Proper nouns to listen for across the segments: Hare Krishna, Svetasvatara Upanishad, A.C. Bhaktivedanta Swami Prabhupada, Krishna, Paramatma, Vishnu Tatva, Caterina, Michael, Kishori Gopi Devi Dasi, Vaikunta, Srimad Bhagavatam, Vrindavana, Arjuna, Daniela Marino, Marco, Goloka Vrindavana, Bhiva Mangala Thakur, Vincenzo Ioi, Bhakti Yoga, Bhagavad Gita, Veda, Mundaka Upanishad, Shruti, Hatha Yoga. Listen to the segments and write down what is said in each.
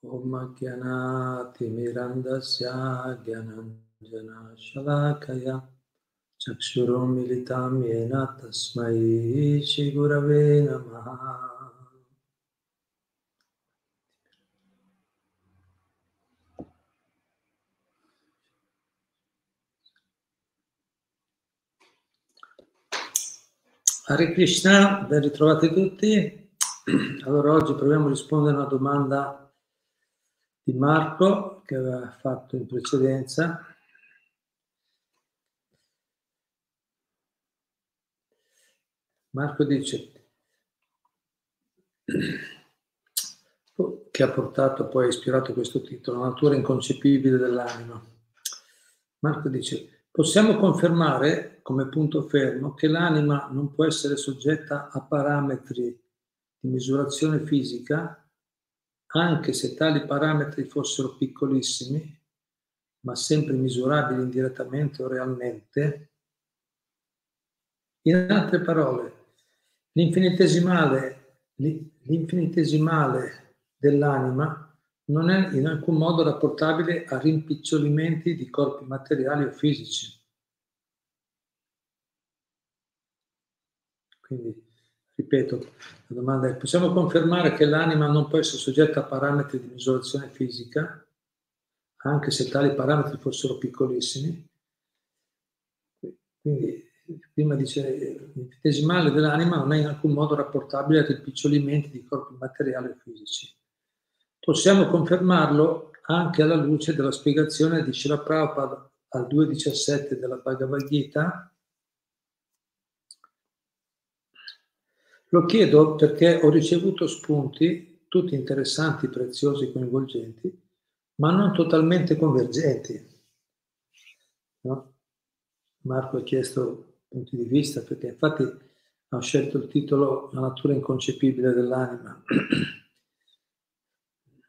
Om Gyanati Mirandasya Gyananjana Shalakaya Chakshurum Militam Yena Tasmai Shri Gurave Namaha. Hare Krishna, ben ritrovati tutti. Allora oggi proviamo a rispondere a una domanda di Marco che aveva fatto in precedenza. Marco dice che ha portato, poi ha ispirato questo titolo, La natura inconcepibile dell'anima. Marco dice: possiamo confermare, come punto fermo, che l'anima non può essere soggetta a parametri di misurazione fisica, anche se tali parametri fossero piccolissimi, ma sempre misurabili indirettamente o realmente? In altre parole, l'infinitesimale dell'anima non è in alcun modo rapportabile a rimpicciolimenti di corpi materiali o fisici. Quindi, ripeto, la domanda è: possiamo confermare che l'anima non può essere soggetta a parametri di misurazione fisica, anche se tali parametri fossero piccolissimi? Quindi, prima dice, l'infinitesimale dell'anima non è in alcun modo rapportabile a rimpicciolimenti di corpi materiali o fisici. Possiamo confermarlo anche alla luce della spiegazione di Srila Prabhupada al 2.17 della Bhagavad Gita. Lo chiedo perché ho ricevuto spunti, tutti interessanti, preziosi, coinvolgenti, ma non totalmente convergenti. No? Marco ha chiesto punti di vista perché infatti ha scelto il titolo La natura inconcepibile dell'anima.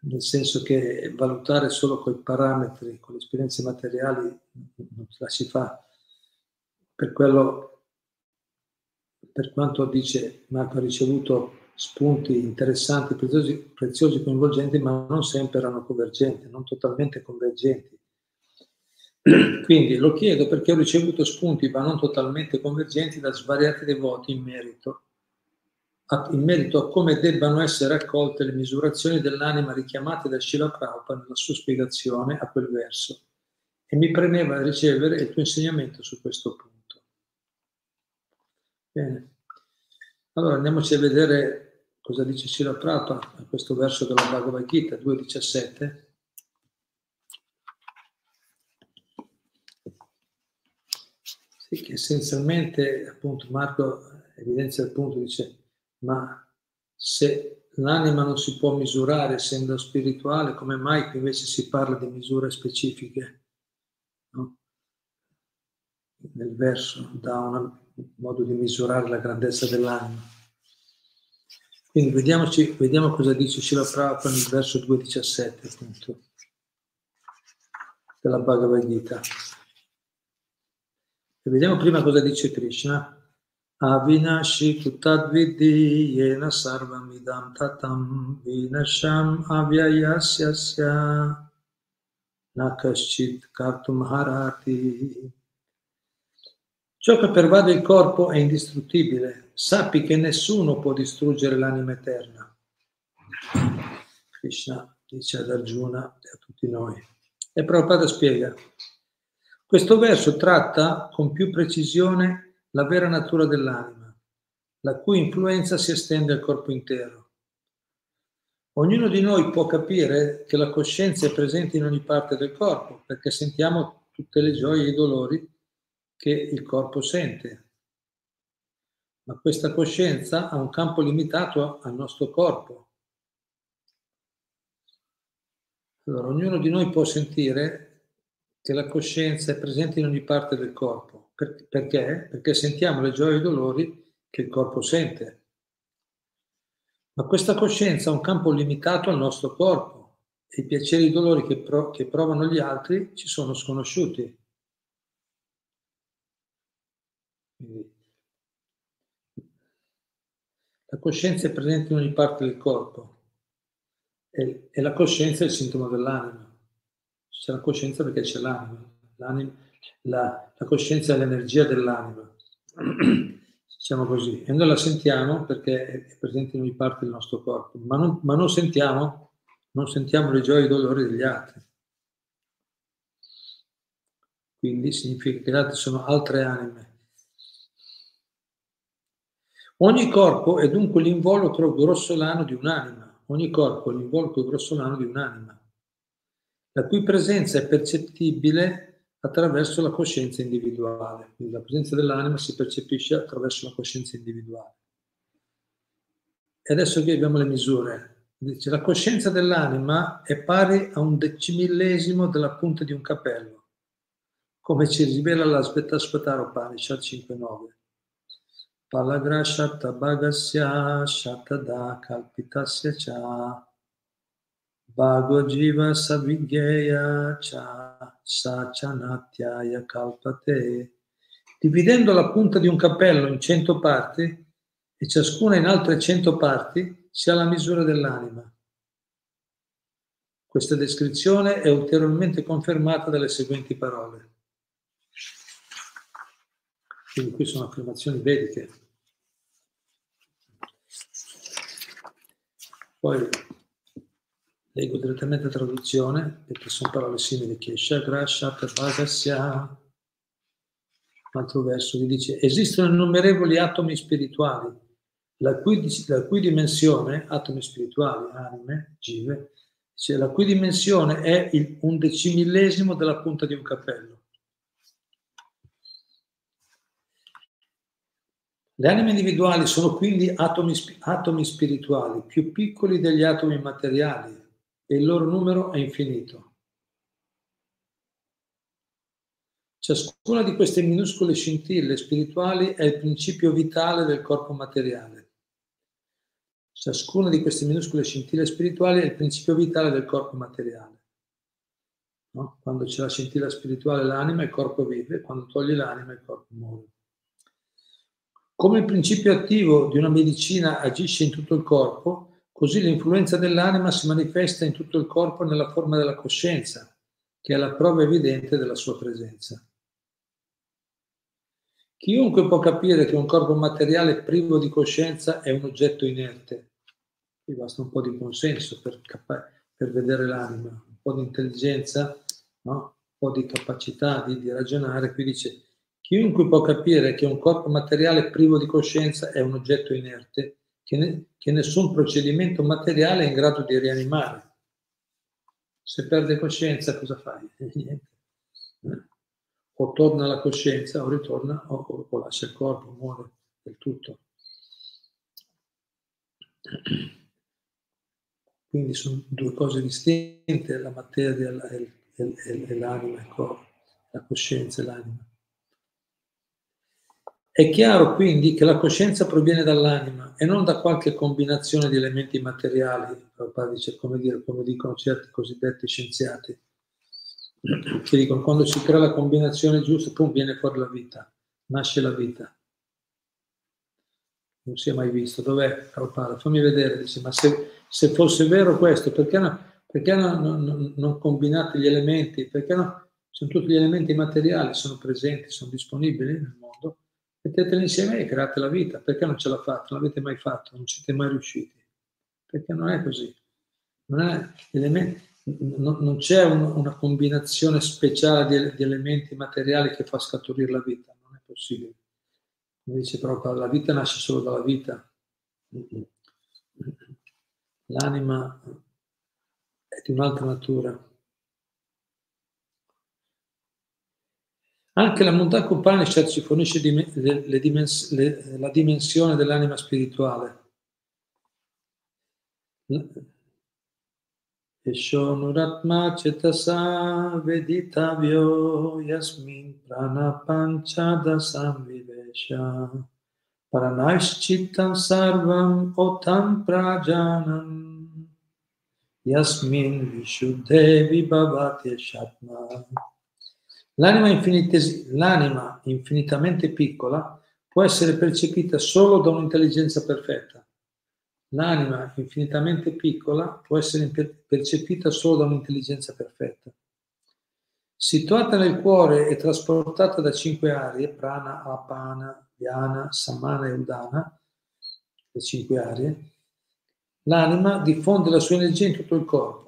Nel senso che valutare solo con i parametri, con le esperienze materiali, non ce la si fa. Per quello, per quanto dice Marco, ha ricevuto spunti interessanti, preziosi, coinvolgenti, ma non sempre erano convergenti, non totalmente convergenti. Quindi lo chiedo perché ho ricevuto spunti, ma non totalmente convergenti, da svariati devoti in merito a come debbano essere accolte le misurazioni dell'anima richiamate da Srila Prabhupada nella sua spiegazione a quel verso, e mi premeva ricevere il tuo insegnamento su questo punto. Bene, allora andiamoci a vedere cosa dice Srila Prabhupada a questo verso della Bhagavad Gita 2.17. Sì, che essenzialmente appunto Marco evidenzia il punto, dice: ma se l'anima non si può misurare essendo spirituale, come mai che invece si parla di misure specifiche, no? Nel verso dà un modo di misurare la grandezza dell'anima. Quindi vediamo cosa dice Srila Prabhupada nel verso 2.17 appunto della Bhagavad Gita, e vediamo prima cosa dice Krishna. Avinashi tutadvidi yena sarvamidam tatam vinasham avyayasyasya nakaschit kartum harati. Ciò che pervade il corpo è indistruttibile. Sappi che nessuno può distruggere l'anima eterna. Krishna dice ad Arjuna e a tutti noi. E Prabhupada spiega. Questo verso tratta con più precisione la vera natura dell'anima, la cui influenza si estende al corpo intero. Ognuno di noi può capire che la coscienza è presente in ogni parte del corpo, perché sentiamo tutte le gioie e i dolori che il corpo sente. Ma questa coscienza ha un campo limitato al nostro corpo. Allora, ognuno di noi può sentire che la coscienza è presente in ogni parte del corpo. Perché? Perché sentiamo le gioie e i dolori che il corpo sente. Ma questa coscienza ha un campo limitato al nostro corpo e i piaceri e i dolori che provano gli altri ci sono sconosciuti. Quindi, la coscienza è presente in ogni parte del corpo. E la coscienza è il sintomo dell'anima. C'è la coscienza perché c'è l'anima. La coscienza è l'energia dell'anima. Diciamo così. E noi la sentiamo perché è presente in ogni parte del nostro corpo. Ma non sentiamo, non sentiamo le gioie e i dolori degli altri. Quindi significa che gli altri sono altre anime. Ogni corpo è dunque l'involucro grossolano di un'anima. Ogni corpo è l'involucro grossolano di un'anima, la cui presenza è percettibile attraverso la coscienza individuale. Quindi la presenza dell'anima si percepisce attraverso la coscienza individuale. E adesso qui abbiamo le misure. Dice, la coscienza dell'anima è pari a 1/10.000 della punta di un capello, come ci rivela la Svetasvatara Upanishad 5.9. Palagra shatta bhagasya shatada kalpitasya cha bhago jiva savigyeya cha sacanatyaya kalpate. Dividendo la punta di un cappello in 100 parti e ciascuna in altre 100 parti si ha la misura dell'anima. Questa descrizione è ulteriormente confermata dalle seguenti parole. Quindi qui sono affermazioni vediche. Poi leggo direttamente la traduzione, perché sono parole simili, che Shagra Shatra Bhagasya. Un altro verso che dice: esistono innumerevoli atomi spirituali, la cui dimensione, atomi spirituali, anime, jive, cioè la cui dimensione è il 1/10.000 della punta di un cappello. Le anime individuali sono quindi atomi spirituali più piccoli degli atomi materiali e il loro numero è infinito. Ciascuna di queste minuscole scintille spirituali è il principio vitale del corpo materiale. Ciascuna di queste minuscole scintille spirituali è il principio vitale del corpo materiale. No? Quando c'è la scintilla spirituale, l'anima, il corpo vive; quando togli l'anima, il corpo muore. Come il principio attivo di una medicina agisce in tutto il corpo, così l'influenza dell'anima si manifesta in tutto il corpo nella forma della coscienza, che è la prova evidente della sua presenza. Chiunque può capire che un corpo materiale privo di coscienza è un oggetto inerte. Qui basta un po' di consenso per vedere l'anima, un po' di intelligenza, no? Un po' di capacità di ragionare. Qui dice: chiunque può capire che un corpo materiale privo di coscienza è un oggetto inerte, che nessun procedimento materiale è in grado di rianimare. Se perde coscienza, cosa fai? Niente. O torna la coscienza, o ritorna, o lascia il corpo, muore del tutto. Quindi sono due cose distinte, la materia e l'anima, il corpo, la coscienza e l'anima. È chiaro quindi che la coscienza proviene dall'anima e non da qualche combinazione di elementi materiali, come dicono certi cosiddetti scienziati, che dicono: quando si crea la combinazione giusta, poi viene fuori la vita, nasce la vita. Non si è mai visto. Dov'è, Prabhupada? Fammi vedere. Dice: ma se fosse vero questo, perché non combinate gli elementi? Perché no? Sono tutti gli elementi materiali, sono presenti, sono disponibili nel mondo. Metteteli insieme e create la vita. Perché non ce l'ha fatta? Non l'avete mai fatto, non siete mai riusciti. Perché non è così. Non c'è una combinazione speciale di elementi materiali che fa scaturire la vita. Non è possibile. Come dice proprio, la vita nasce solo dalla vita. L'anima è di un'altra natura. Anche la Mundaka Upanishad ci fornisce la dimensione dell'anima spirituale. Eshonuratma cetasa veditavyo yasmin pranapanchada samvivesha paranaishchittam sarvam otam prajanam yasmin vishuddhevi bhavati shatma. L'anima infinitamente piccola può essere percepita solo da un'intelligenza perfetta, l'anima infinitamente piccola può essere percepita solo da un'intelligenza perfetta. Situata nel cuore e trasportata da 5 aree, prana, apana, dhyana, sammana e udana, le 5 aree, l'anima diffonde la sua energia in tutto il corpo.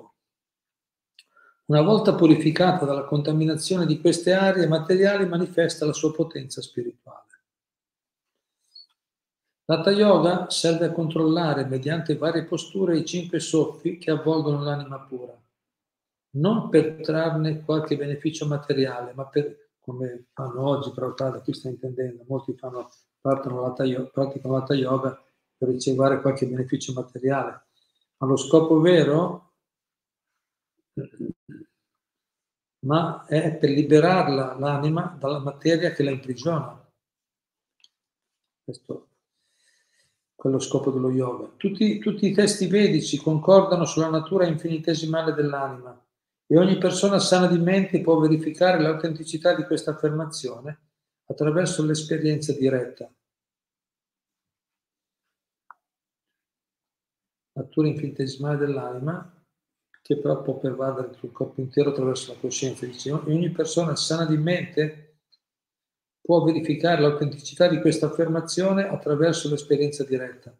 Una volta purificata dalla contaminazione di queste aree materiali, manifesta la sua potenza spirituale. Hatha Yoga serve a controllare, mediante varie posture, i 5 soffi che avvolgono l'anima pura, non per trarne qualche beneficio materiale, ma per, come fanno oggi, però qui sta intendendo, molti praticano l'Hatha Yoga per ricevere qualche beneficio materiale, ma lo scopo vero è per liberarla, l'anima, dalla materia che la imprigiona. Questo è lo scopo dello yoga. Tutti i testi vedici concordano sulla natura infinitesimale dell'anima e ogni persona sana di mente può verificare l'autenticità di questa affermazione attraverso l'esperienza diretta. Natura infinitesimale dell'anima, che però può pervadere sul corpo intero attraverso la coscienza. Dice, ogni persona sana di mente può verificare l'autenticità di questa affermazione attraverso l'esperienza diretta.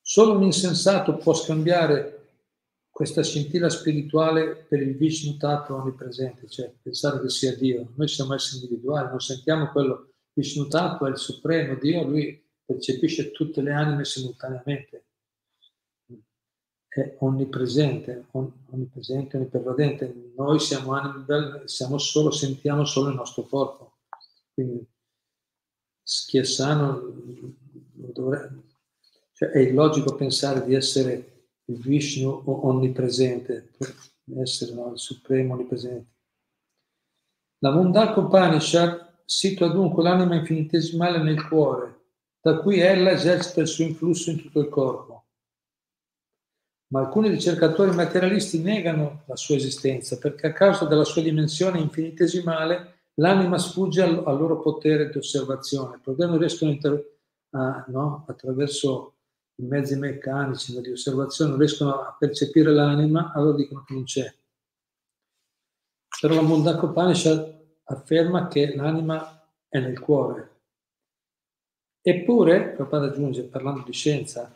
Solo un insensato può scambiare questa scintilla spirituale per il Vishnu Tatva onnipresente, cioè pensare che sia Dio. Noi siamo esseri individuali, non sentiamo quello. Vishnu Tatva è il supremo Dio, lui percepisce tutte le anime simultaneamente. È onnipresente, onnipervadente. Noi siamo anime, sentiamo solo il nostro corpo. Quindi chi è sano dovrebbe, cioè è illogico pensare di essere il Vishnu o onnipresente, essere il supremo onnipresente. La Mundaka Upanishad situa dunque l'anima infinitesimale nel cuore, da cui ella esercita il suo influsso in tutto il corpo. Ma alcuni ricercatori materialisti negano la sua esistenza perché a causa della sua dimensione infinitesimale l'anima sfugge al loro potere di osservazione, perché non riescono attraverso i mezzi meccanici di osservazione, non riescono a percepire l'anima, allora dicono che non c'è. Però la Mundaka Upanishad afferma che l'anima è nel cuore. Eppure, Prabhupada aggiunge, parlando di scienza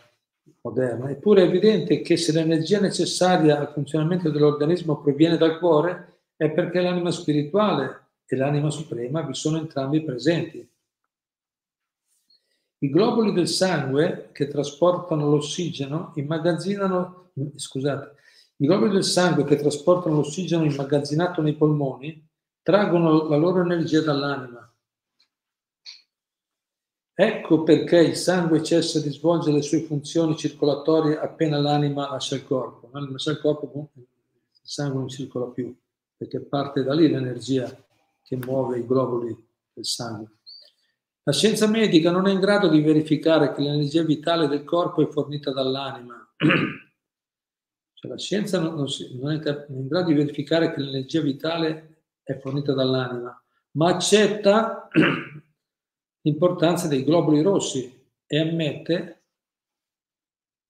moderna, eppure è evidente che se l'energia necessaria al funzionamento dell'organismo proviene dal cuore è perché l'anima spirituale e l'anima suprema vi sono entrambi presenti. I globuli del sangue che trasportano l'ossigeno immagazzinano, i globuli del sangue che trasportano l'ossigeno immagazzinato nei polmoni traggono la loro energia dall'anima. Ecco perché il sangue cessa di svolgere le sue funzioni circolatorie appena l'anima lascia il corpo. L'anima lascia il corpo, il sangue non circola più, perché parte da lì l'energia che muove i globuli del sangue. La scienza medica non è in grado di verificare che l'energia vitale del corpo è fornita dall'anima. Cioè la scienza non è in grado di verificare che l'energia vitale è fornita dall'anima, ma accetta l'importanza dei globuli rossi e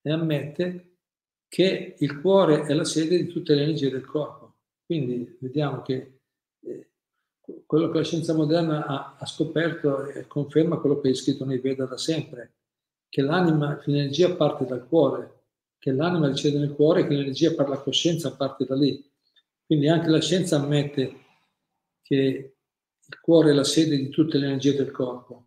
ammette che il cuore è la sede di tutte le energie del corpo. Quindi vediamo che quello che la scienza moderna ha scoperto conferma quello che è scritto nei Veda da sempre, che l'anima, l'energia parte dal cuore, che l'anima riceve nel cuore e che l'energia per la coscienza parte da lì. Quindi anche la scienza ammette che il cuore è la sede di tutte le energie del corpo.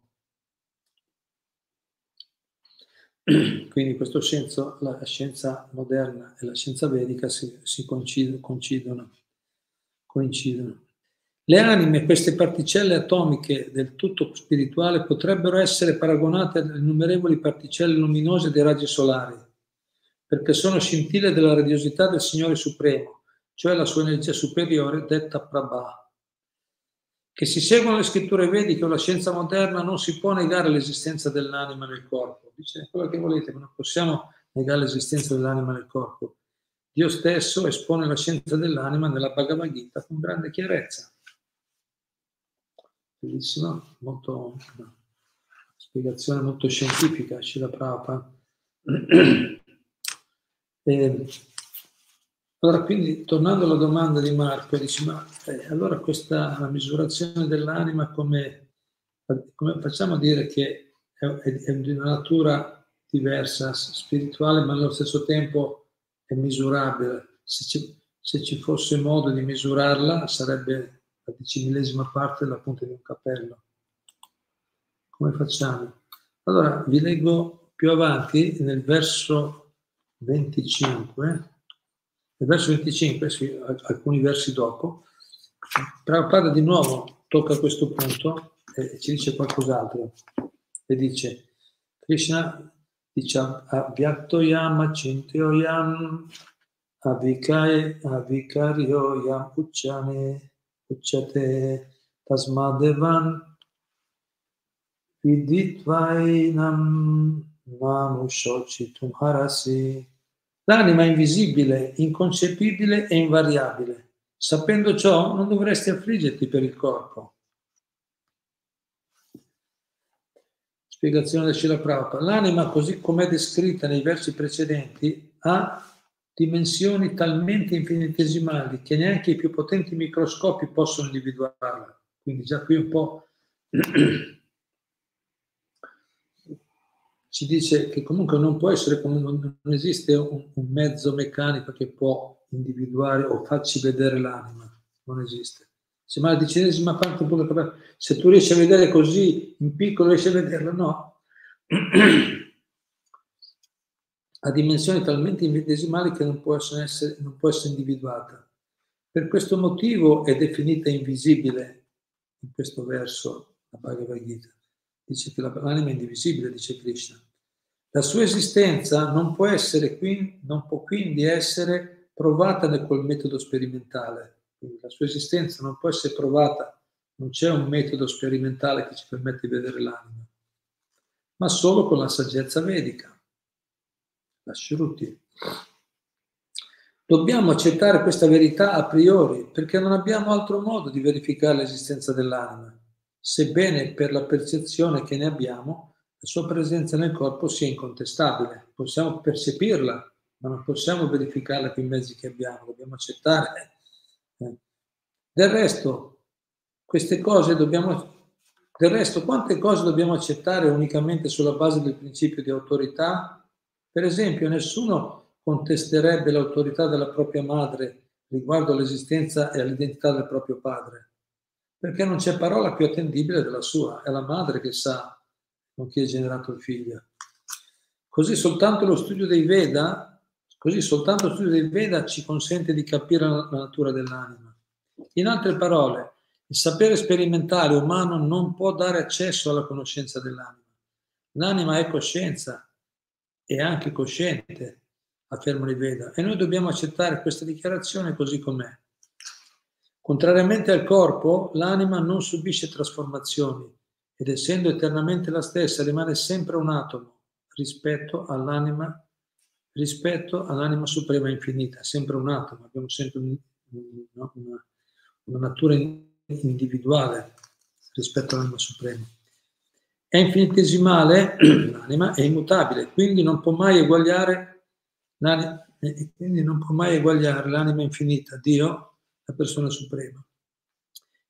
Quindi in questo senso la scienza moderna e la scienza vedica coincidono. Le anime, queste particelle atomiche del tutto spirituale, potrebbero essere paragonate alle innumerevoli particelle luminose dei raggi solari, perché sono scintille della radiosità del Signore Supremo, cioè la sua energia superiore detta Prabha. Che si seguono le scritture vediche o la scienza moderna, non si può negare l'esistenza dell'anima nel corpo. Dice quello che volete, ma non possiamo negare l'esistenza dell'anima nel corpo. Dio stesso espone la scienza dell'anima nella Bhagavad Gita con grande chiarezza. Bellissima, molto, una spiegazione molto scientifica, Srila Prabhupada. Allora, quindi, tornando alla domanda di Marco, dice, ma allora questa misurazione dell'anima, come facciamo a dire che è di una natura diversa, spirituale, ma allo stesso tempo è misurabile? Se ci fosse modo di misurarla, sarebbe la 10.000ª parte della punta di un capello. Come facciamo? Allora, vi leggo più avanti nel verso 25. Nel verso 25, sì, alcuni versi dopo, Prabhupada di nuovo tocca questo punto e ci dice qualcos'altro. E dice, Krishna dice, Avyaktoyam Cintoyam Avikaryoyam Uccate Tasmadevan Viditvainam Manushocitum Harasi. L'anima è invisibile, inconcepibile e invariabile. Sapendo ciò, non dovresti affliggerti per il corpo. Spiegazione del Srila Prabhupada. L'anima, così com'è descritta nei versi precedenti, ha dimensioni talmente infinitesimali che neanche i più potenti microscopi possono individuarla. Quindi già qui un po' ci dice che comunque non può essere, non esiste un mezzo meccanico che può individuare o farci vedere l'anima, non esiste. Se ma la 10.000ª parte, se tu riesci a vedere così in piccolo, riesci a vederla, no. Ha dimensioni talmente infinitesimali che non può essere individuata. Per questo motivo è definita invisibile in questo verso la Bhagavad Gita. Dice che l'anima è indivisibile, dice Krishna. La sua esistenza non può quindi essere provata col metodo sperimentale. Quindi la sua esistenza non può essere provata, non c'è un metodo sperimentale che ci permette di vedere l'anima, ma solo con la saggezza vedica, la Shruti. Dobbiamo accettare questa verità a priori, perché non abbiamo altro modo di verificare l'esistenza dell'anima, sebbene per la percezione che ne abbiamo, la sua presenza nel corpo sia incontestabile. Possiamo percepirla, ma non possiamo verificarla con i mezzi che abbiamo, dobbiamo accettare. Del resto, quante cose dobbiamo accettare unicamente sulla base del principio di autorità? Per esempio, nessuno contesterebbe l'autorità della propria madre riguardo all'esistenza e all'identità del proprio padre, perché non c'è parola più attendibile della sua, è la madre che sa con chi è generato il figlio. Così soltanto lo studio dei Veda ci consente di capire la natura dell'anima. In altre parole, il sapere sperimentale umano non può dare accesso alla conoscenza dell'anima. L'anima è coscienza, è anche cosciente, affermano i Veda, e noi dobbiamo accettare questa dichiarazione così com'è. Contrariamente al corpo, l'anima non subisce trasformazioni ed essendo eternamente la stessa rimane sempre un atomo rispetto all'anima suprema infinita, sempre un atomo, abbiamo sempre una natura individuale rispetto all'anima suprema. È infinitesimale, l'anima è immutabile, quindi non può mai eguagliare l'anima infinita, Dio, la persona suprema.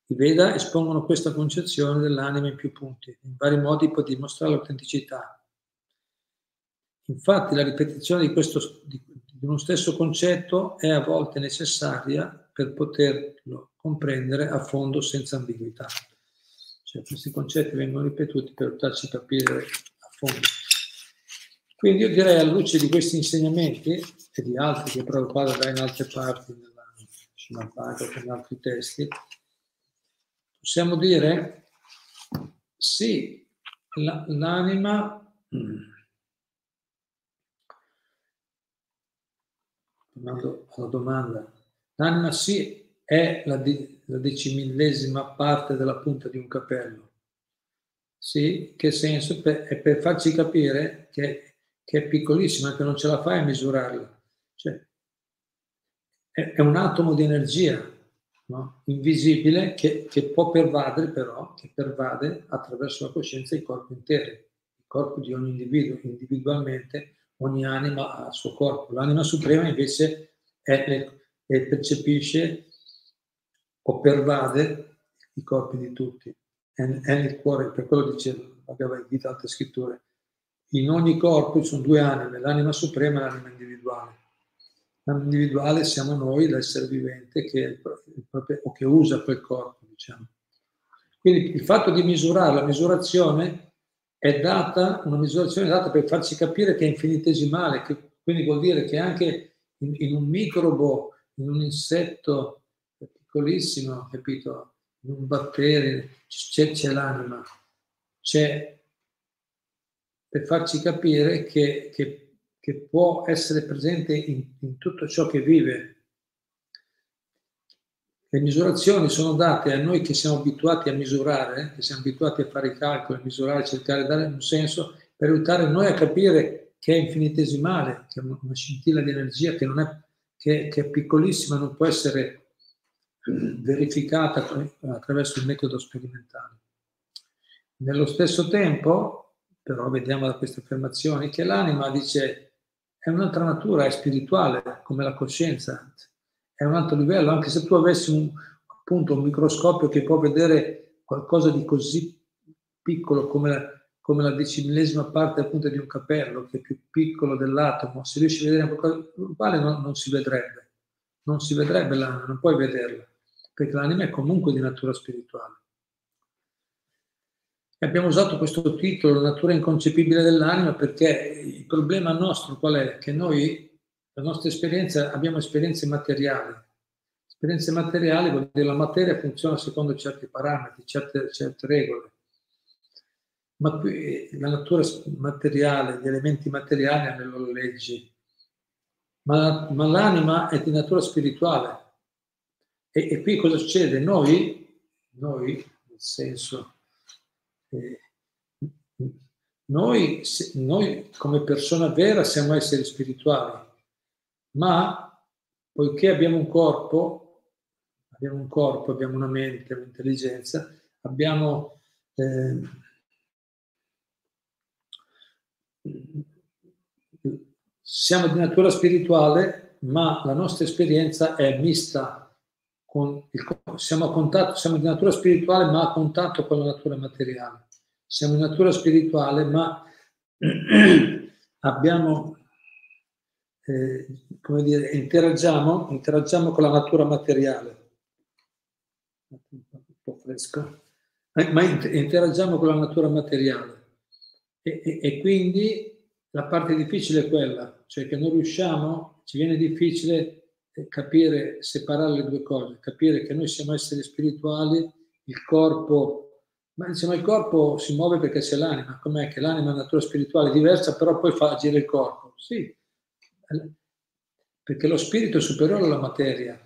I Veda espongono questa concezione dell'anima in più punti, in vari modi per dimostrare l'autenticità. Infatti la ripetizione di uno stesso concetto è a volte necessaria per poterlo comprendere a fondo senza ambiguità. Cioè, questi concetti vengono ripetuti per farci capire a fondo. Quindi io direi, alla luce di questi insegnamenti e di altri che Prabhupada dà in altre parti, con altri testi, possiamo dire sì, l'anima, tornando alla domanda, l'anima sì è la 10.000ª parte della punta di un capello. Sì, che senso? È per farci capire che è piccolissima, che non ce la fai a misurarla. Cioè, è un atomo di energia, no? Invisibile, che può pervadere però, che pervade attraverso la coscienza i corpi interi, il corpo di ogni individuo individualmente ogni anima al suo corpo. L'anima suprema invece percepisce o pervade i corpi di tutti, è nel cuore, per quello dice la Bhagavad Gita, altre scritture. In ogni corpo ci sono due anime, l'anima suprema e l'anima individuale. L'anima individuale siamo noi, l'essere vivente che usa quel corpo, diciamo. Quindi il fatto di misurare, la misurazione è data, una misurazione è data per farci capire che è infinitesimale, che, quindi vuol dire che anche in un microbo, in un insetto piccolissimo, capito? In un batterio c'è l'anima, c'è, per farci capire che può essere presente in tutto ciò che vive. Le misurazioni sono date a noi che siamo abituati a misurare, che siamo abituati a fare i calcoli, a misurare, cercare di dare un senso, per aiutare noi a capire che è infinitesimale, che è una scintilla di energia che è piccolissima, non può essere verificata attraverso il metodo sperimentale. Nello stesso tempo, però, vediamo da queste affermazioni che l'anima, dice, è un'altra natura, è spirituale, come la coscienza. È un altro livello, anche se tu avessi appunto un microscopio che può vedere qualcosa di così piccolo come la 10.000ª parte appunto di un capello, che è più piccolo dell'atomo, se riesci a vedere qualcosa uguale non si vedrebbe. Non si vedrebbe l'anima, non puoi vederla, perché l'anima è comunque di natura spirituale. E abbiamo usato questo titolo, natura inconcepibile dell'anima, perché il problema nostro qual è? Che noi, la nostra esperienza, abbiamo esperienze materiali. Esperienze materiali vuol dire la materia funziona secondo certi parametri, certe regole. Ma qui la natura materiale, gli elementi materiali hanno le loro leggi. Ma l'anima è di natura spirituale. E qui cosa succede? Noi nel senso... Noi come persona vera siamo esseri spirituali. Ma poiché abbiamo un corpo, abbiamo una mente, un'intelligenza, abbiamo siamo di natura spirituale, ma la nostra esperienza è mista. Siamo di natura spirituale, ma a contatto con la natura materiale. Siamo di natura spirituale, ma abbiamo... come dire, interagiamo con la natura materiale, un po' fresco, ma interagiamo con la natura materiale e quindi la parte difficile è quella, cioè che non riusciamo, ci viene difficile capire, separare le due cose, capire che noi siamo esseri spirituali, il corpo, ma insomma il corpo si muove perché c'è l'anima, com'è che l'anima è una natura spirituale diversa, però poi fa agire il corpo, sì. Perché lo spirito è superiore alla materia.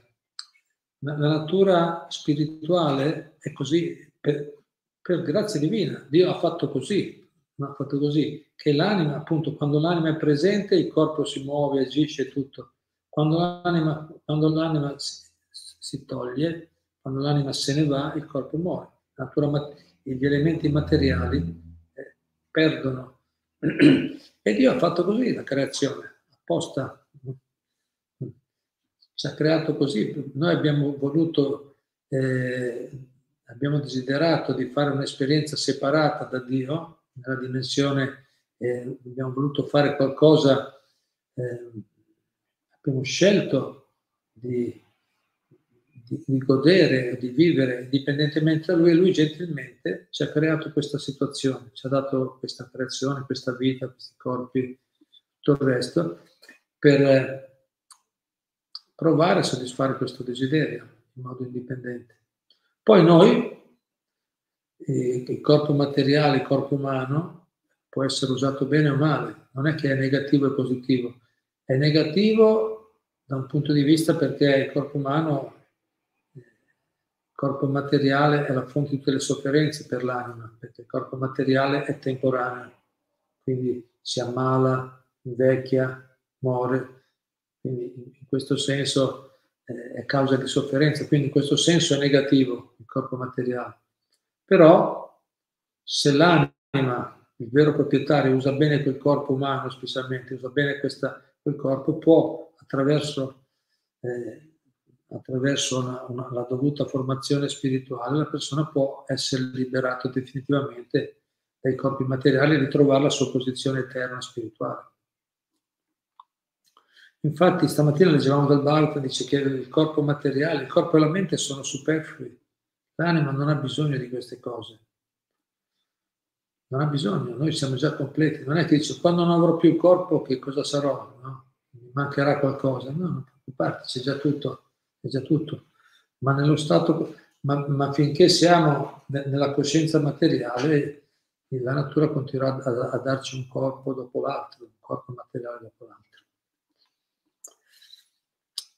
La natura spirituale è così per grazia divina. Dio ha fatto così, che l'anima, appunto, quando l'anima è presente, il corpo si muove, agisce tutto. Quando l'anima si toglie, quando l'anima se ne va, il corpo muore. Gli elementi materiali perdono. E Dio ha fatto così la creazione. Apposta ci ha creato così, noi abbiamo voluto, abbiamo desiderato di fare un'esperienza separata da Dio, nella dimensione, abbiamo voluto fare qualcosa, abbiamo scelto di godere, di vivere indipendentemente da Lui, e Lui gentilmente ci ha creato questa situazione, ci ha dato questa creazione, questa vita, questi corpi, tutto il resto, per provare a soddisfare questo desiderio in modo indipendente. Poi noi, il corpo materiale, il corpo umano, può essere usato bene o male, non è che è negativo e positivo. È negativo da un punto di vista perché il corpo umano, il corpo materiale è la fonte di tutte le sofferenze per l'anima, perché il corpo materiale è temporaneo, quindi si ammala, invecchia, muore, quindi in questo senso è causa di sofferenza, quindi in questo senso è negativo il corpo materiale. Però se l'anima il vero proprietario usa bene quel corpo umano, specialmente usa bene quel corpo, può attraverso la dovuta formazione spirituale, la persona può essere liberata definitivamente dai corpi materiali e ritrovare la sua posizione eterna spirituale. Infatti stamattina leggevamo dal Bhagavatam, dice che il corpo materiale, il corpo e la mente sono superflui, l'anima non ha bisogno di queste cose, non ha bisogno, noi siamo già completi, non è che dice quando non avrò più il corpo che cosa sarò, no? Mi mancherà qualcosa, no, non preoccuparti, c'è già tutto. È già tutto, ma nello stato, ma finché siamo nella coscienza materiale, la natura continuerà a darci un corpo dopo l'altro, un corpo materiale dopo l'altro.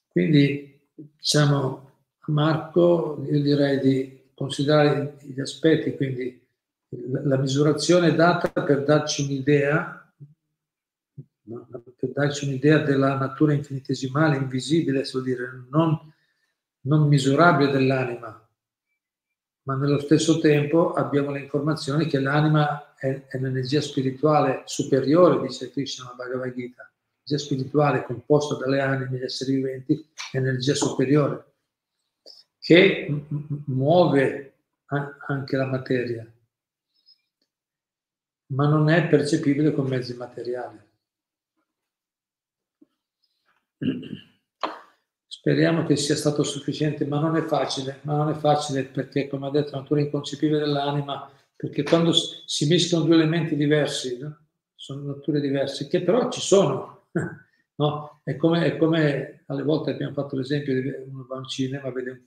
Quindi, diciamo, Marco, io direi di considerare gli aspetti, quindi la misurazione è data per darci un'idea, della natura infinitesimale, invisibile, vuol dire non misurabile dell'anima, ma nello stesso tempo abbiamo le informazioni che l'anima è un'energia spirituale superiore, dice Krishna nella Bhagavad Gita. L'energia spirituale composta dalle anime, gli esseri viventi, è energia superiore, che muove anche la materia, ma non è percepibile con mezzi materiali. Speriamo che sia stato sufficiente, ma non è facile, perché, come ha detto, la natura inconcepibile dell'anima, perché quando si mischiano due elementi diversi, no? Sono nature diverse, che però ci sono, no? È come alle volte abbiamo fatto l'esempio di uno va al cinema, vede un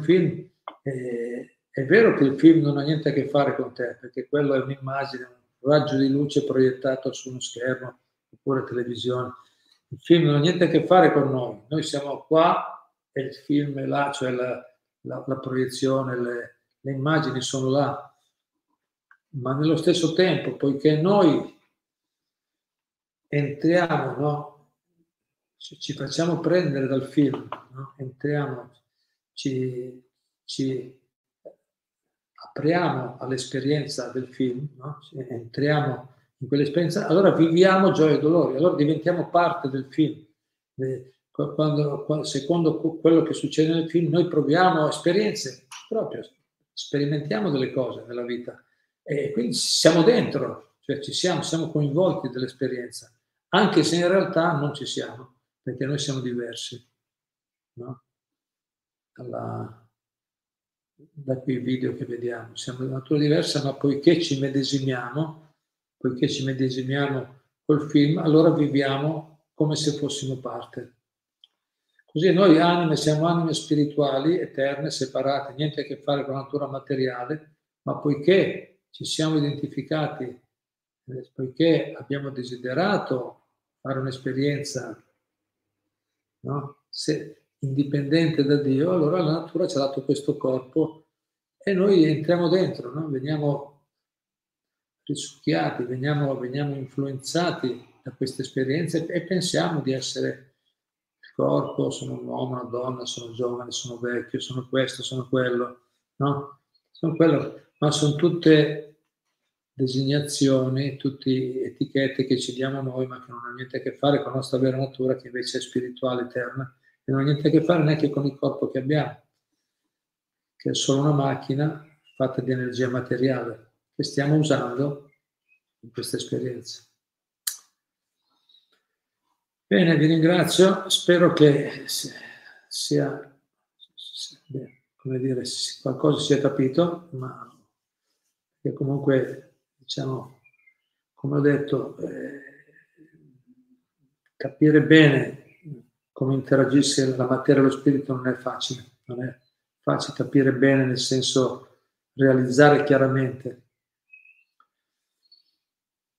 film, è vero che il film non ha niente a che fare con te, perché quello è un'immagine, un raggio di luce proiettato su uno schermo, oppure televisione. Il film non ha niente a che fare con noi, noi siamo qua e il film è là, cioè la proiezione, le immagini sono là, ma nello stesso tempo, poiché noi entriamo, no? Ci facciamo prendere dal film, no? Entriamo, ci apriamo all'esperienza del film, no? Entriamo in quell'esperienza, allora viviamo gioia e dolori, allora diventiamo parte del film. Secondo quello che succede nel film, noi proviamo esperienze proprio, sperimentiamo delle cose nella vita e quindi siamo dentro, cioè siamo coinvolti dell'esperienza, anche se in realtà non ci siamo, perché noi siamo diversi. No? Da quei video che vediamo, siamo di natura diversa, ma poiché ci medesimiamo, col film, allora viviamo come se fossimo parte. Così noi anime siamo anime spirituali, eterne, separate, niente a che fare con la natura materiale, ma poiché ci siamo identificati, poiché abbiamo desiderato fare un'esperienza, no? Indipendente da Dio, allora la natura ci ha dato questo corpo e noi entriamo dentro, no? Veniamo risucchiati, veniamo influenzati da queste esperienze e pensiamo di essere il corpo, sono un uomo, una donna, sono giovane, sono vecchio, sono questo, sono quello, no? Sono quello, ma sono tutte designazioni, tutte etichette che ci diamo noi, ma che non hanno niente a che fare con la nostra vera natura, che invece è spirituale, eterna, e non ha niente a che fare neanche con il corpo che abbiamo, che è solo una macchina fatta di energia materiale, che stiamo usando in questa esperienza. Bene, vi ringrazio, spero che sia, come dire, qualcosa sia capito, ma che comunque, diciamo, come ho detto, capire bene come interagisce la materia e lo spirito non è facile, capire bene nel senso realizzare chiaramente.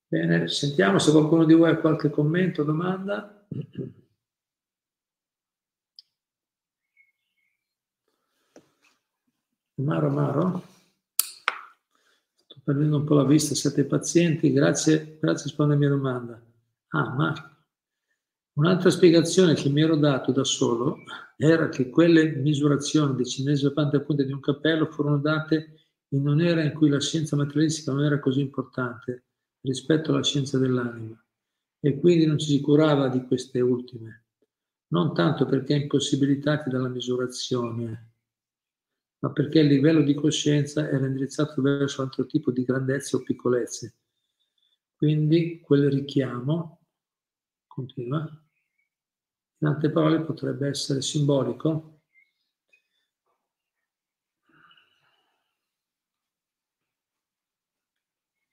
Bene, sentiamo se qualcuno di voi ha qualche commento, domanda. Maro, sto perdendo un po' la vista, siate pazienti, grazie per rispondere alla mia domanda. Ah, Marco, un'altra spiegazione che mi ero dato da solo era che quelle misurazioni del cinese a punta di un cappello furono date in un'era in cui la scienza materialistica non era così importante rispetto alla scienza dell'anima, e quindi non ci si curava di queste ultime, non tanto perché impossibilitati dalla misurazione, ma perché il livello di coscienza era indirizzato verso altro tipo di grandezze o piccolezze. Quindi quel richiamo, continua, in altre parole potrebbe essere simbolico,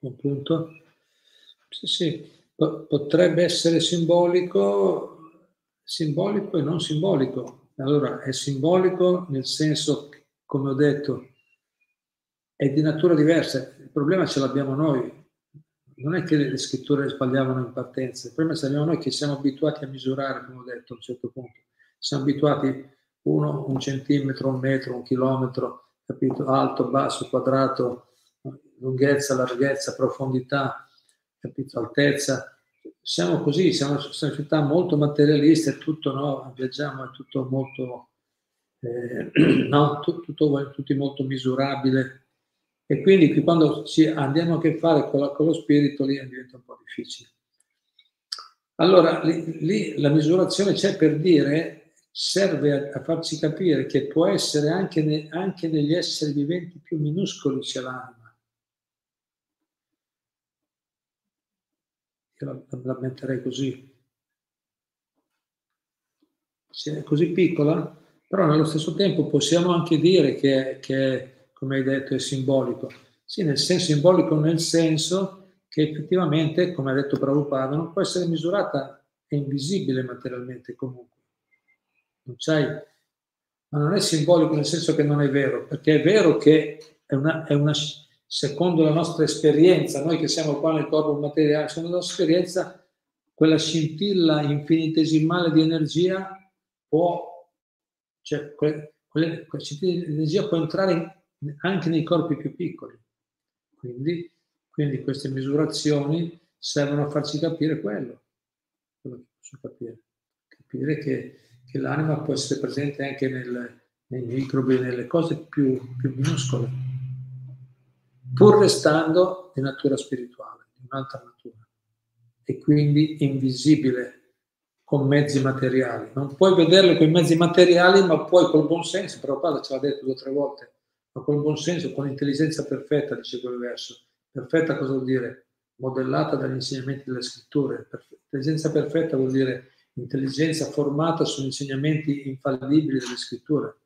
appunto, sì, potrebbe essere simbolico e non simbolico. Allora, è simbolico nel senso, come ho detto, è di natura diversa. Il problema ce l'abbiamo noi. Non è che le scritture sbagliavano in partenza. Il problema ce l'abbiamo noi che siamo abituati a misurare, come ho detto, a un certo punto. Siamo abituati un centimetro, un metro, un chilometro, capito? Alto, basso, quadrato, lunghezza, larghezza, profondità, capito? Altezza. Siamo così, siamo una società molto materialista, è tutto, no? Viaggiamo, è tutto molto, no? Tutto molto misurabile. E quindi qui quando ci andiamo a che fare con lo spirito, lì diventa un po' difficile. Allora, lì la misurazione c'è per dire, serve a farci capire che può essere anche negli esseri viventi più minuscoli c'è l'anima. La metterei così, è così piccola, però nello stesso tempo possiamo anche dire che come hai detto, è simbolico. Sì, nel senso simbolico, nel senso che effettivamente, come ha detto Prabhupada, non può essere misurata, è invisibile materialmente comunque. Non c'hai, ma non è simbolico nel senso che non è vero, perché è vero che è una secondo la nostra esperienza, noi che siamo qua nel corpo materiale, secondo la nostra esperienza, quella scintilla infinitesimale di energia quella scintilla di energia può entrare anche nei corpi più piccoli. Quindi queste misurazioni servono a farci capire quello che posso capire che l'anima può essere presente anche nei microbi, nelle cose più minuscole, pur restando di natura spirituale, di un'altra natura, e quindi invisibile con mezzi materiali. Non puoi vederle con i mezzi materiali, ma puoi col buon senso, però Prabhupada ce l'ha detto 2 o 3 volte, ma col buon senso, con l'intelligenza perfetta, dice quel verso. Perfetta cosa vuol dire? Modellata dagli insegnamenti delle scritture. Intelligenza perfetta vuol dire intelligenza formata sugli insegnamenti infallibili delle scritture.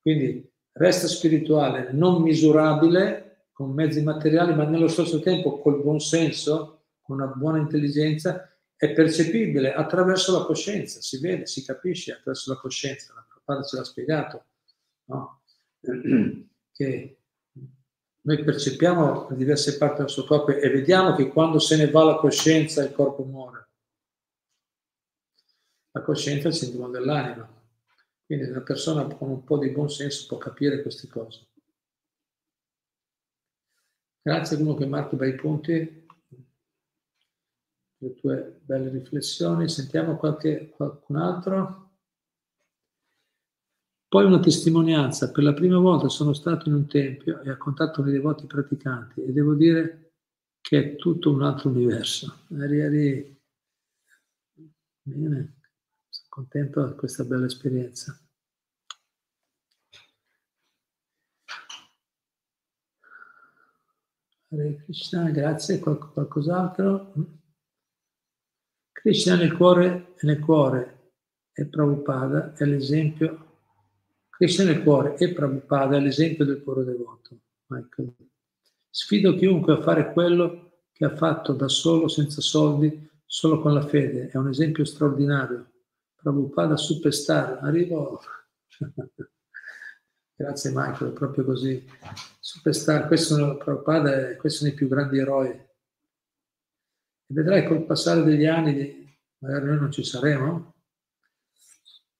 Quindi resta spirituale, non misurabile, con mezzi materiali, ma nello stesso tempo col buon senso, con una buona intelligenza, è percepibile attraverso la coscienza, si vede, si capisce attraverso la coscienza. La Prabhupada ce l'ha spiegato, no? Che noi percepiamo le diverse parti del nostro corpo e vediamo che quando se ne va la coscienza il corpo muore. La coscienza è il sintomo dell'anima, quindi una persona con un po' di buon senso può capire queste cose. Grazie comunque Marco, bei punti, le tue belle riflessioni. Sentiamo qualcun altro. Poi una testimonianza. Per la prima volta sono stato in un tempio e a contatto con i devoti praticanti e devo dire che è tutto un altro universo. Ari. Bene, sono contento di questa bella esperienza. Hare Krishna, grazie. Qualcos'altro? Krishna nel cuore e Prabhupada è l'esempio. Krishna nel cuore e Prabhupada è l'esempio del puro devoto. Michael. Sfido chiunque a fare quello che ha fatto da solo, senza soldi, solo con la fede. È un esempio straordinario. Prabhupada superstar. Arrivo. Grazie Michael, è proprio così. Superstar, questo è uno dei più grandi eroi. E vedrai col passare degli anni, magari noi non ci saremo,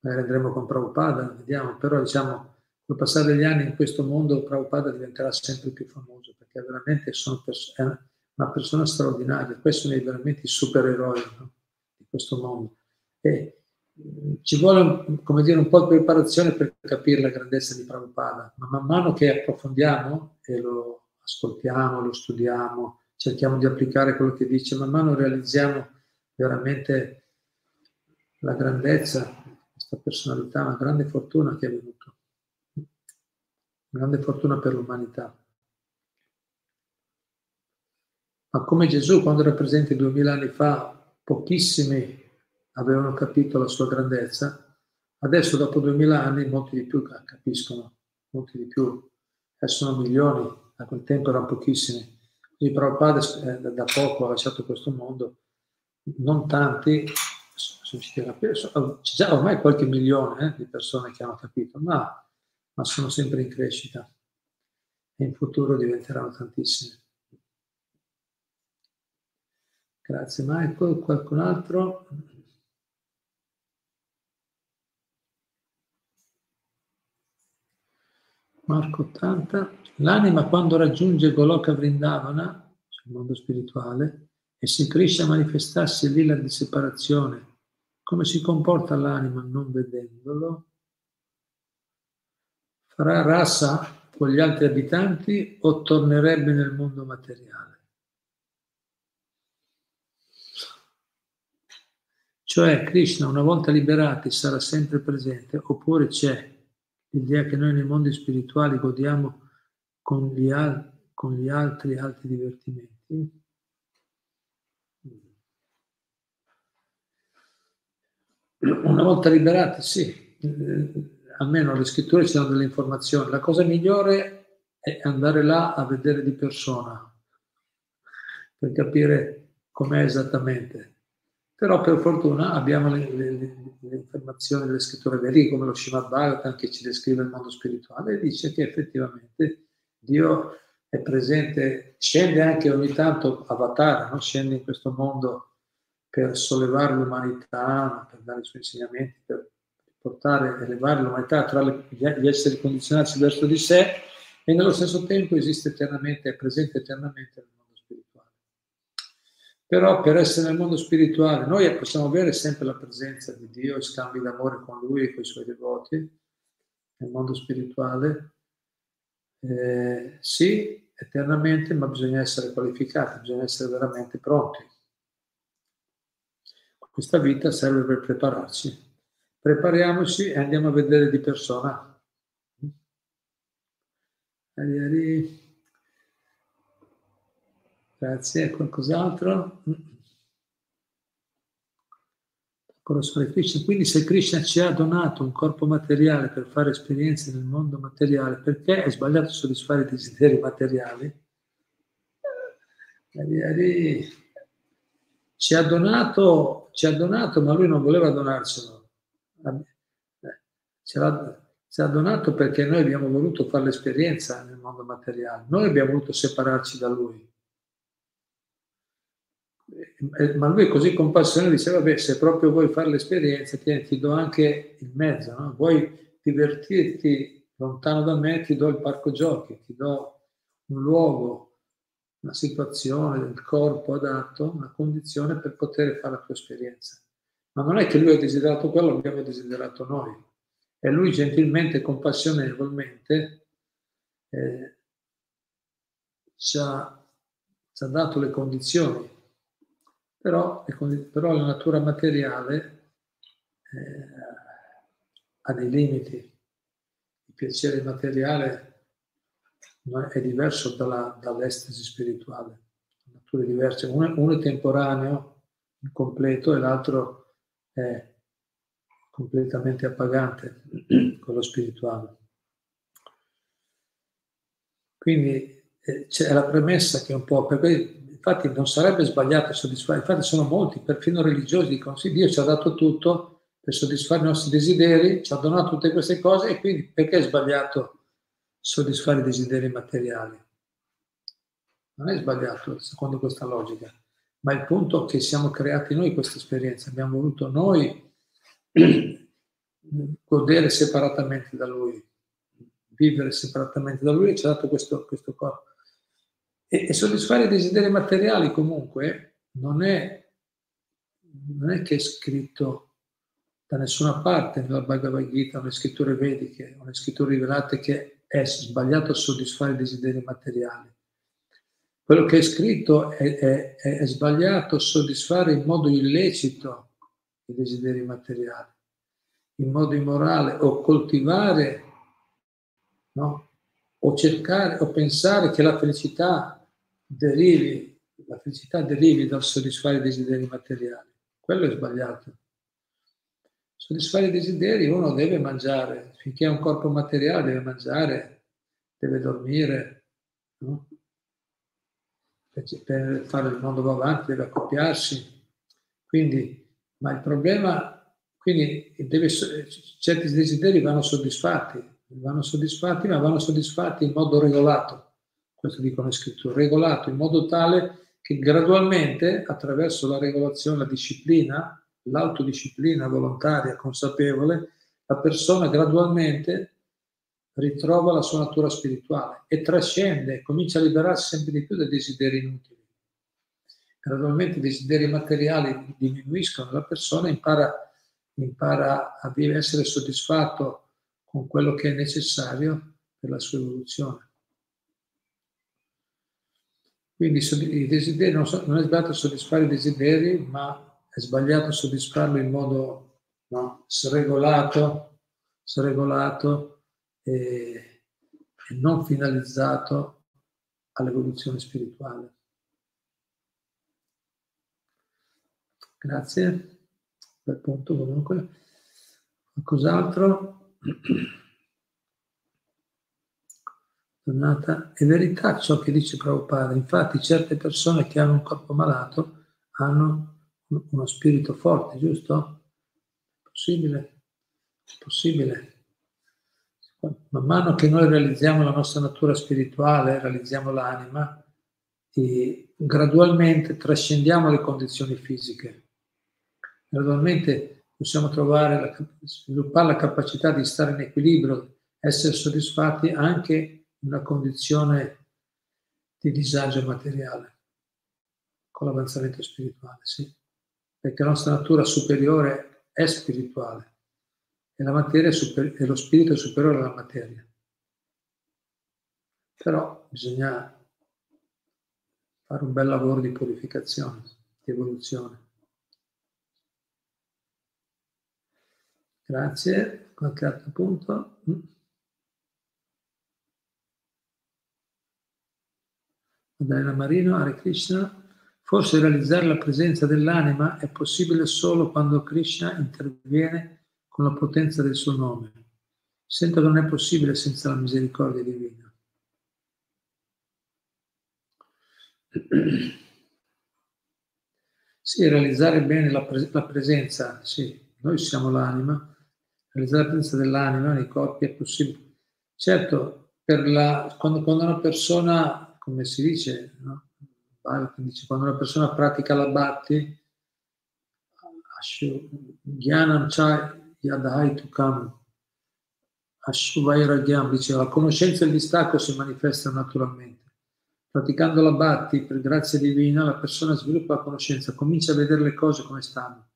magari andremo con Prabhupada, vediamo, però diciamo, col passare degli anni in questo mondo Prabhupada diventerà sempre più famoso, perché veramente è una persona straordinaria, questo è veramente i supereroi, no? Di questo mondo. E ci vuole, come dire, un po' di preparazione per capire la grandezza di Prabhupada, ma man mano che approfondiamo e lo ascoltiamo, lo studiamo, cerchiamo di applicare quello che dice, man mano realizziamo veramente la grandezza, questa personalità, una grande fortuna che è venuta, una grande fortuna per l'umanità. Ma come Gesù, quando era presente 2000 anni fa, pochissimi avevano capito la sua grandezza, adesso dopo 2000 anni molti di più capiscono, molti di più, sono milioni, a quel tempo erano pochissimi. Quindi Prabhupada da poco ha lasciato questo mondo, non tanti, c'è già ormai qualche milione di persone che hanno capito, ma sono sempre in crescita e in futuro diventeranno tantissime. Grazie Michael, qualcun altro? Marco 80. L'anima quando raggiunge Goloka Vrindavana, cioè il mondo spirituale, e se Krishna manifestasse lì la disseparazione, come si comporta l'anima non vedendolo? Farà rasa con gli altri abitanti o tornerebbe nel mondo materiale? Cioè Krishna, una volta liberati, sarà sempre presente, oppure c'è l'idea che noi nei mondi spirituali godiamo con gli altri alti divertimenti? Una volta liberati, sì, almeno le scritture ci danno delle informazioni. La cosa migliore è andare là a vedere di persona per capire com'è esattamente. Però per fortuna abbiamo le informazioni delle scritture vere, come lo Srimad Bhagavatam, che ci descrive il mondo spirituale e dice che effettivamente Dio è presente, scende anche ogni tanto avatar, no? Scende in questo mondo per sollevare l'umanità, per dare i suoi insegnamenti, per portare, elevare l'umanità tra gli esseri condizionati verso di sé, e nello stesso tempo esiste eternamente, è presente eternamente nel mondo spirituale. Però per essere nel mondo spirituale noi possiamo avere sempre la presenza di Dio, scambi d'amore con Lui e con i Suoi devoti, nel mondo spirituale, sì, eternamente, ma bisogna essere qualificati, bisogna essere veramente pronti. Questa vita serve per prepararci. Prepariamoci e andiamo a vedere di persona. Grazie, qualcos'altro? Quindi se Krishna ci ha donato un corpo materiale per fare esperienze nel mondo materiale, perché è sbagliato soddisfare i desideri materiali? Ci ha donato, ma lui non voleva donarselo. Ci ha donato perché noi abbiamo voluto fare l'esperienza nel mondo materiale. Noi abbiamo voluto separarci da lui. Ma lui così con passione diceva, vabbè, se proprio vuoi fare l'esperienza, ti do anche il mezzo, no? Vuoi divertirti lontano da me, ti do il parco giochi, ti do un luogo, una situazione del corpo adatto, una condizione per poter fare la tua esperienza. Ma non è che lui ha desiderato quello, l'abbiamo desiderato noi. E lui gentilmente, compassionevolmente, ci ha dato le condizioni. Però la natura materiale ha dei limiti. Il piacere materiale è diverso dall'estasi spirituale, nature diverse. Uno è temporaneo, completo, e l'altro è completamente appagante, quello spirituale. Quindi c'è la premessa che è un po', infatti non sarebbe sbagliato soddisfare, infatti sono molti, perfino religiosi, dicono sì, Dio ci ha dato tutto per soddisfare i nostri desideri, ci ha donato tutte queste cose, e quindi perché è sbagliato soddisfare i desideri materiali? Non è sbagliato secondo questa logica, ma il punto è che siamo creati noi questa esperienza, abbiamo voluto noi godere separatamente da lui, vivere separatamente da lui, e ci ha dato questo corpo. E soddisfare i desideri materiali comunque non è che è scritto da nessuna parte nella Bhagavad Gita o nelle scritture vediche o nelle scritture rivelate che è sbagliato soddisfare i desideri materiali. Quello che è scritto è sbagliato soddisfare in modo illecito i desideri materiali, in modo immorale, o coltivare, no? O cercare, o pensare che la felicità derivi dal soddisfare i desideri materiali. Quello è sbagliato. Soddisfare i desideri, uno deve mangiare, finché ha un corpo materiale deve mangiare, deve dormire, no? Per fare il mondo va avanti, deve accoppiarsi. Quindi, ma il problema... Quindi certi desideri vanno soddisfatti, ma vanno soddisfatti in modo regolato. Questo dicono le scritture, regolato in modo tale che gradualmente, attraverso la regolazione, la disciplina, l'autodisciplina volontaria, consapevole, la persona gradualmente ritrova la sua natura spirituale e trascende, comincia a liberarsi sempre di più dai desideri inutili. Gradualmente i desideri materiali diminuiscono, la persona impara a essere soddisfatto con quello che è necessario per la sua evoluzione. Quindi i desideri, non è sbagliato soddisfare i desideri, ma è sbagliato soddisfarlo in modo, no, sregolato e non finalizzato all'evoluzione spirituale. Grazie. Per punto, comunque, qualcos'altro? È verità ciò che dice Prabhupada. Infatti, certe persone che hanno un corpo malato hanno uno spirito forte, giusto? Possibile. Man mano che noi realizziamo la nostra natura spirituale, realizziamo l'anima, e gradualmente trascendiamo le condizioni fisiche. Gradualmente possiamo sviluppare la capacità di stare in equilibrio, essere soddisfatti anche in una condizione di disagio materiale, con l'avanzamento spirituale, sì. Perché la nostra natura superiore è spirituale e la materia e lo spirito è superiore alla materia. Però bisogna fare un bel lavoro di purificazione, di evoluzione. Grazie. Qualche altro punto? Daniela Marino, Hare Krishna. Forse realizzare la presenza dell'anima è possibile solo quando Krishna interviene con la potenza del suo nome. Sento che non è possibile senza la misericordia divina. Sì, realizzare bene la presenza, sì. Noi siamo l'anima. Realizzare la presenza dell'anima nei corpi è possibile. Certo, quando una persona, come si dice, no? Quando una persona pratica la bhakti, Gyanam cha yadhai tukam, Ashvairagyam, diceva, la conoscenza e il distacco si manifestano naturalmente. Praticando la bhakti, per grazia divina, la persona sviluppa la conoscenza, comincia a vedere le cose come stanno.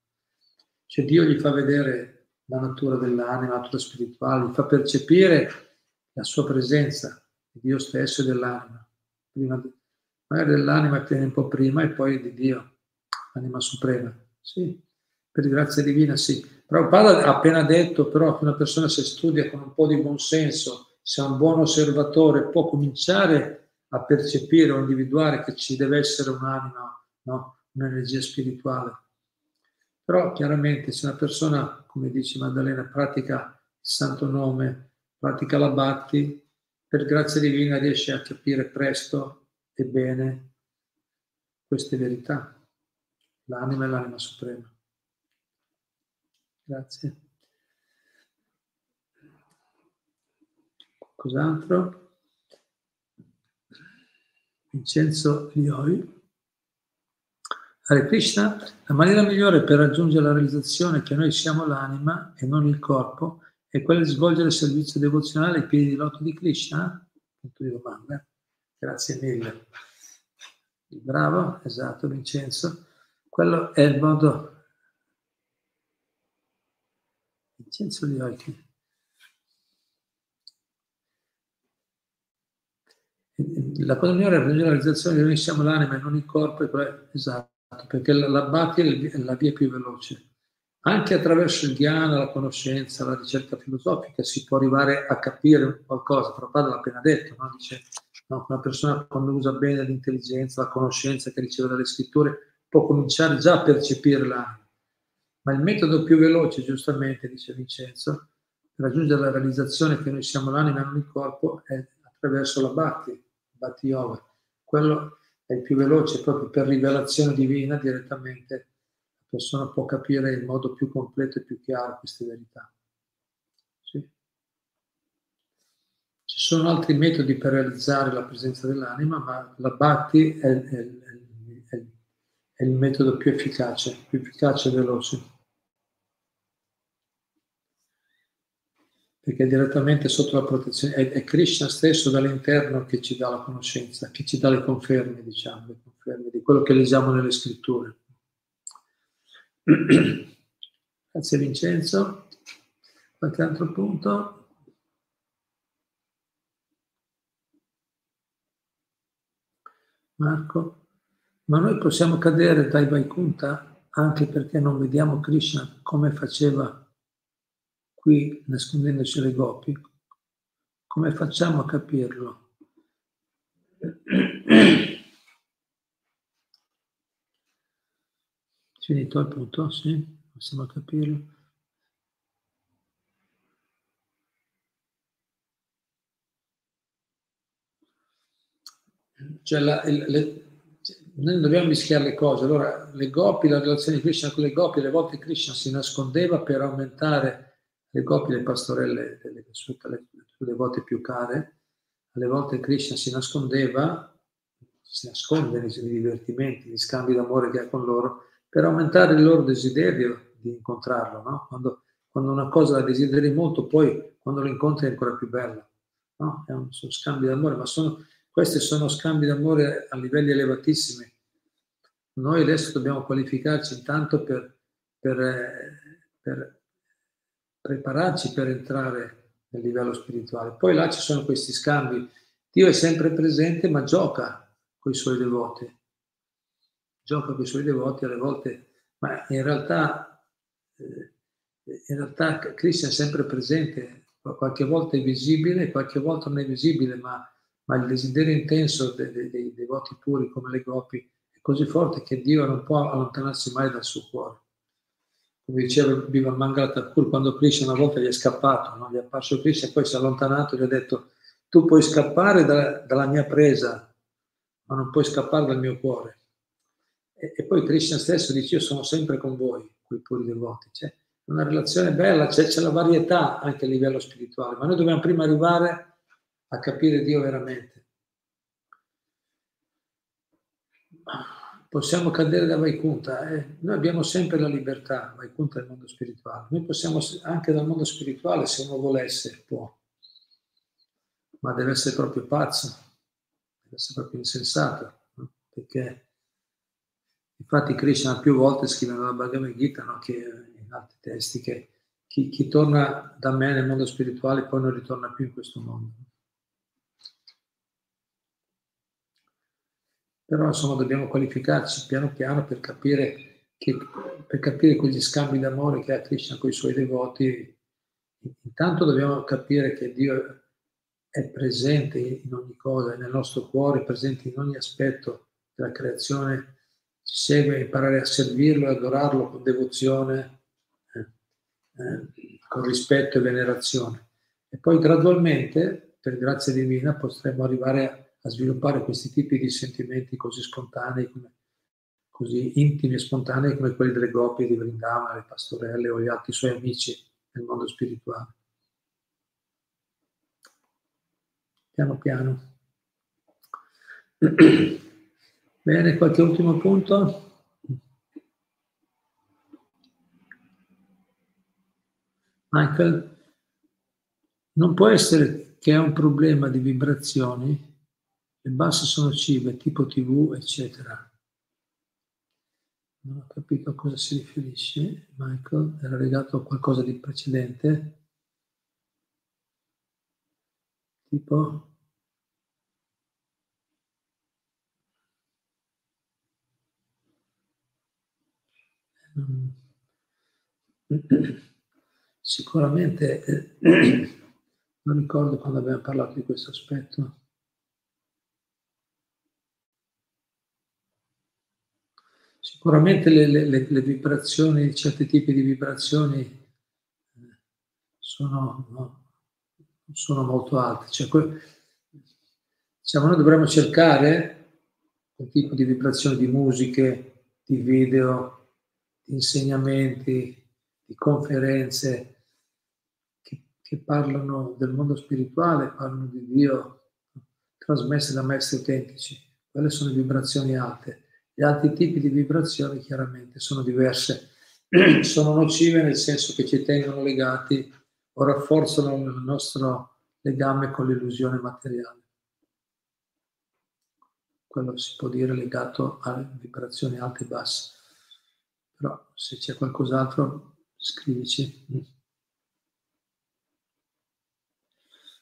Cioè Dio gli fa vedere la natura dell'anima, la natura spirituale, gli fa percepire la sua presenza, di Dio stesso e dell'anima. Magari dell'anima viene un po' prima e poi di Dio, l'anima suprema. Sì, per grazia divina sì. Prabhupada ha appena detto però che una persona, se studia con un po' di buonsenso, se è un buon osservatore, può cominciare a percepire o individuare che ci deve essere un'anima, no? Un'energia spirituale. Però chiaramente se una persona, come dice Maddalena, pratica il santo nome, pratica la bhakti, per grazia divina riesce a capire presto e bene queste verità, l'anima e l'anima suprema. Grazie. Cos'altro? Vincenzo Ioi. Hare Krishna, la maniera migliore per raggiungere la realizzazione che noi siamo l'anima e non il corpo è quella di svolgere il servizio devozionale ai piedi di loto di Krishna? Punto di domanda. Grazie mille. Bravo, esatto Vincenzo. Quello è il modo Vincenzo Ioi. La cosa migliore è la realizzazione che noi siamo l'anima e non il corpo, esatto, perché l'abbati è la via più veloce. Anche attraverso il dhyana, la conoscenza, la ricerca filosofica si può arrivare a capire qualcosa. Prabhupada l'ha appena detto, no? Dice, no, una persona quando usa bene l'intelligenza, la conoscenza che riceve dalle scritture, può cominciare già a percepire l'anima. Ma il metodo più veloce, giustamente, dice Vincenzo, per raggiungere la realizzazione che noi siamo l'anima e non il corpo è attraverso la Bhakti Yoga. Quello è il più veloce, proprio per rivelazione divina direttamente. Persona può capire in modo più completo e più chiaro queste verità. Sì. Ci sono altri metodi per realizzare la presenza dell'anima, ma la Bhakti è il metodo più efficace e veloce. Perché è direttamente sotto la protezione, è Krishna stesso dall'interno che ci dà la conoscenza, che ci dà le conferme, diciamo, le conferme di quello che leggiamo nelle scritture. Grazie Vincenzo. Qualche altro punto? Marco, ma noi possiamo cadere dai Vaikunta anche perché non vediamo Krishna come faceva qui nascondendoci le gopi? Come facciamo a capirlo? Finito il punto? Sì, possiamo capirlo. Cioè noi non dobbiamo mischiare le cose. Allora, le gopi, la relazione di Krishna con le gopi, alle volte Krishna si nascondeva per aumentare le gopi, le pastorelle, le volte più care. Alle volte Krishna si nascondeva, si nasconde nei divertimenti, negli scambi d'amore che ha con loro, per aumentare il loro desiderio di incontrarlo, no? Quando una cosa la desideri molto, poi quando lo incontri è ancora più bella, no? Sono scambi d'amore, ma questi sono scambi d'amore a livelli elevatissimi. Noi adesso dobbiamo qualificarci intanto per prepararci per entrare nel livello spirituale. Poi là ci sono questi scambi. Dio è sempre presente, ma gioca con i suoi devoti. Gioca con i suoi devoti alle volte, ma in realtà Krishna è sempre presente, qualche volta è visibile, qualche volta non è visibile, ma il desiderio intenso dei devoti puri come le gopi è così forte che Dio non può allontanarsi mai dal suo cuore. Come diceva Bhiva Mangala Thakur, quando Krishna una volta gli è scappato, no? Gli è apparso Krishna e poi si è allontanato e gli ha detto: tu puoi scappare dalla mia presa, ma non puoi scappare dal mio cuore. E poi Krishna stesso dice: io sono sempre con voi, quei puri devoti. C'è una relazione bella, c'è la varietà anche a livello spirituale, ma noi dobbiamo prima arrivare a capire Dio veramente. Possiamo cadere da Vaikunta, noi abbiamo sempre la libertà, Vaikunta è il mondo spirituale. Noi possiamo anche dal mondo spirituale, se uno volesse, può, ma deve essere proprio pazzo, deve essere proprio insensato, no? Perché infatti Krishna più volte scrive nella Bhagavad Gita, no, che in altri testi, che chi torna da me nel mondo spirituale poi non ritorna più in questo mondo. Però insomma dobbiamo qualificarci piano piano per capire quegli scambi d'amore che ha Krishna con i suoi devoti. Intanto dobbiamo capire che Dio è presente in ogni cosa, è nel nostro cuore, è presente in ogni aspetto della creazione. Ci segue, imparare a servirlo e adorarlo con devozione, con rispetto e venerazione. E poi gradualmente, per grazia divina, potremo arrivare a sviluppare questi tipi di sentimenti così spontanei, così intimi e spontanei come quelli delle gopi, di Vrindavana, le pastorelle o gli altri suoi amici nel mondo spirituale. Piano piano. Bene, qualche ultimo punto? Michael, non può essere che è un problema di vibrazioni, le basse sono cibe, tipo TV, eccetera. Non ho capito a cosa si riferisce. Michael era legato a qualcosa di precedente? Tipo? Sicuramente non ricordo quando abbiamo parlato di questo aspetto. Sicuramente le vibrazioni, certi tipi di vibrazioni sono molto alte. Cioè, diciamo, noi dovremmo cercare quel tipo di vibrazioni di musiche, di video, di insegnamenti, di conferenze che parlano del mondo spirituale, parlano di Dio, trasmesse da maestri autentici. Quelle sono vibrazioni alte. Gli altri tipi di vibrazioni chiaramente sono diverse, sono nocive nel senso che ci tengono legati o rafforzano il nostro legame con l'illusione materiale. Quello si può dire legato a vibrazioni alte e basse. Però se c'è qualcos'altro scrivici.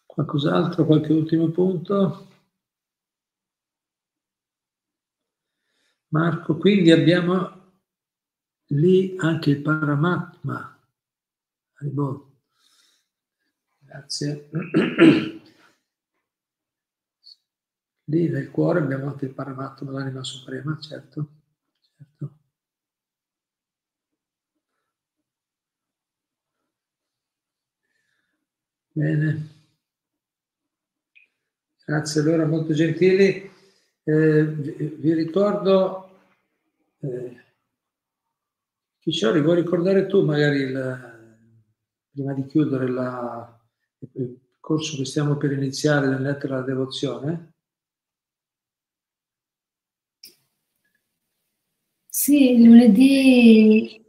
Qualcos'altro, qualche ultimo punto? Marco, quindi abbiamo lì anche il Paramatma. Grazie. Lì nel cuore abbiamo anche il Paramatma, l'anima suprema, certo. Bene. Grazie, allora, molto gentili. Vi ricordo, Kishori, vuoi ricordare tu magari prima di chiudere il corso che stiamo per iniziare nella lettera della devozione? Sì, lunedì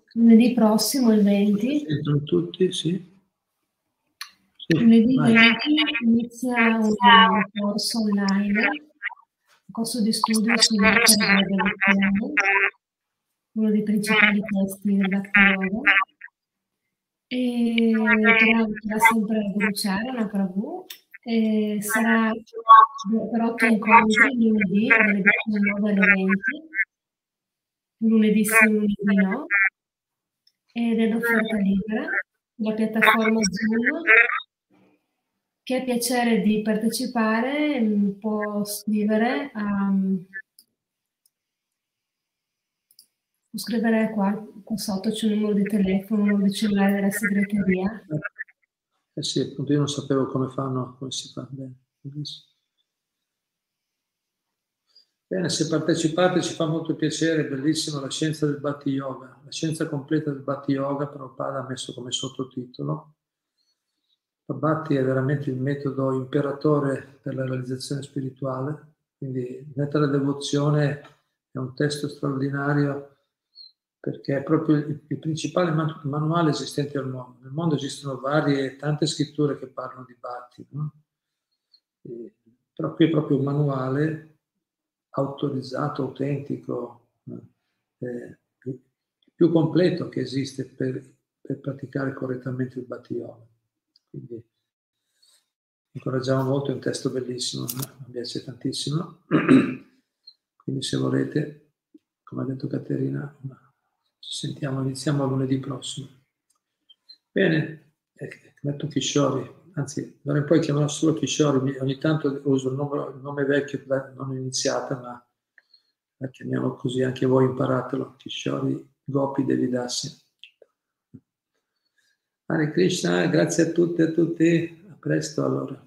prossimo, il 20. Entrano tutti, sì. Lunedì inizia un corso online. Corso di studio sulla lettera della devozione, uno dei principali testi del Bhakti Yoga, e tornerà sempre a bruciare la Prabhu, e sarà per 8 incontri, lunedì dalle 19 alle 20, lunedì sì, lunedì no, ed è l'offerta libera sulla piattaforma Zoom. Chi ha piacere di partecipare può scrivere qua sotto c'è un numero di telefono, un numero di cellulare della segreteria. Sì, appunto io non sapevo come si fa. Bene, se partecipate ci fa molto piacere, è bellissimo, la scienza del Bhakti Yoga, la scienza completa del Bhakti Yoga, però Prabhupada ha messo come sottotitolo. Bhakti è veramente il metodo imperatore per la realizzazione spirituale, quindi lettera della devozione è un testo straordinario perché è proprio il principale manuale esistente al mondo. Nel mondo esistono tante scritture che parlano di Bhakti, no? Però qui è proprio un manuale autorizzato, autentico, il più completo che esiste per praticare correttamente il Bhakti Yoga. Quindi incoraggiamo molto, è un testo bellissimo, mi piace tantissimo, quindi se volete, come ha detto Caterina, ci sentiamo, iniziamo lunedì prossimo. Bene, metto Kishori, anzi, d'ora in poi chiamerò solo Kishori, ogni tanto uso il nome vecchio, non iniziata, ma la chiamiamo così, anche voi imparatelo, Kishori Gopi Devi Dasi. Hare Krishna, grazie a tutte e a tutti, a presto allora.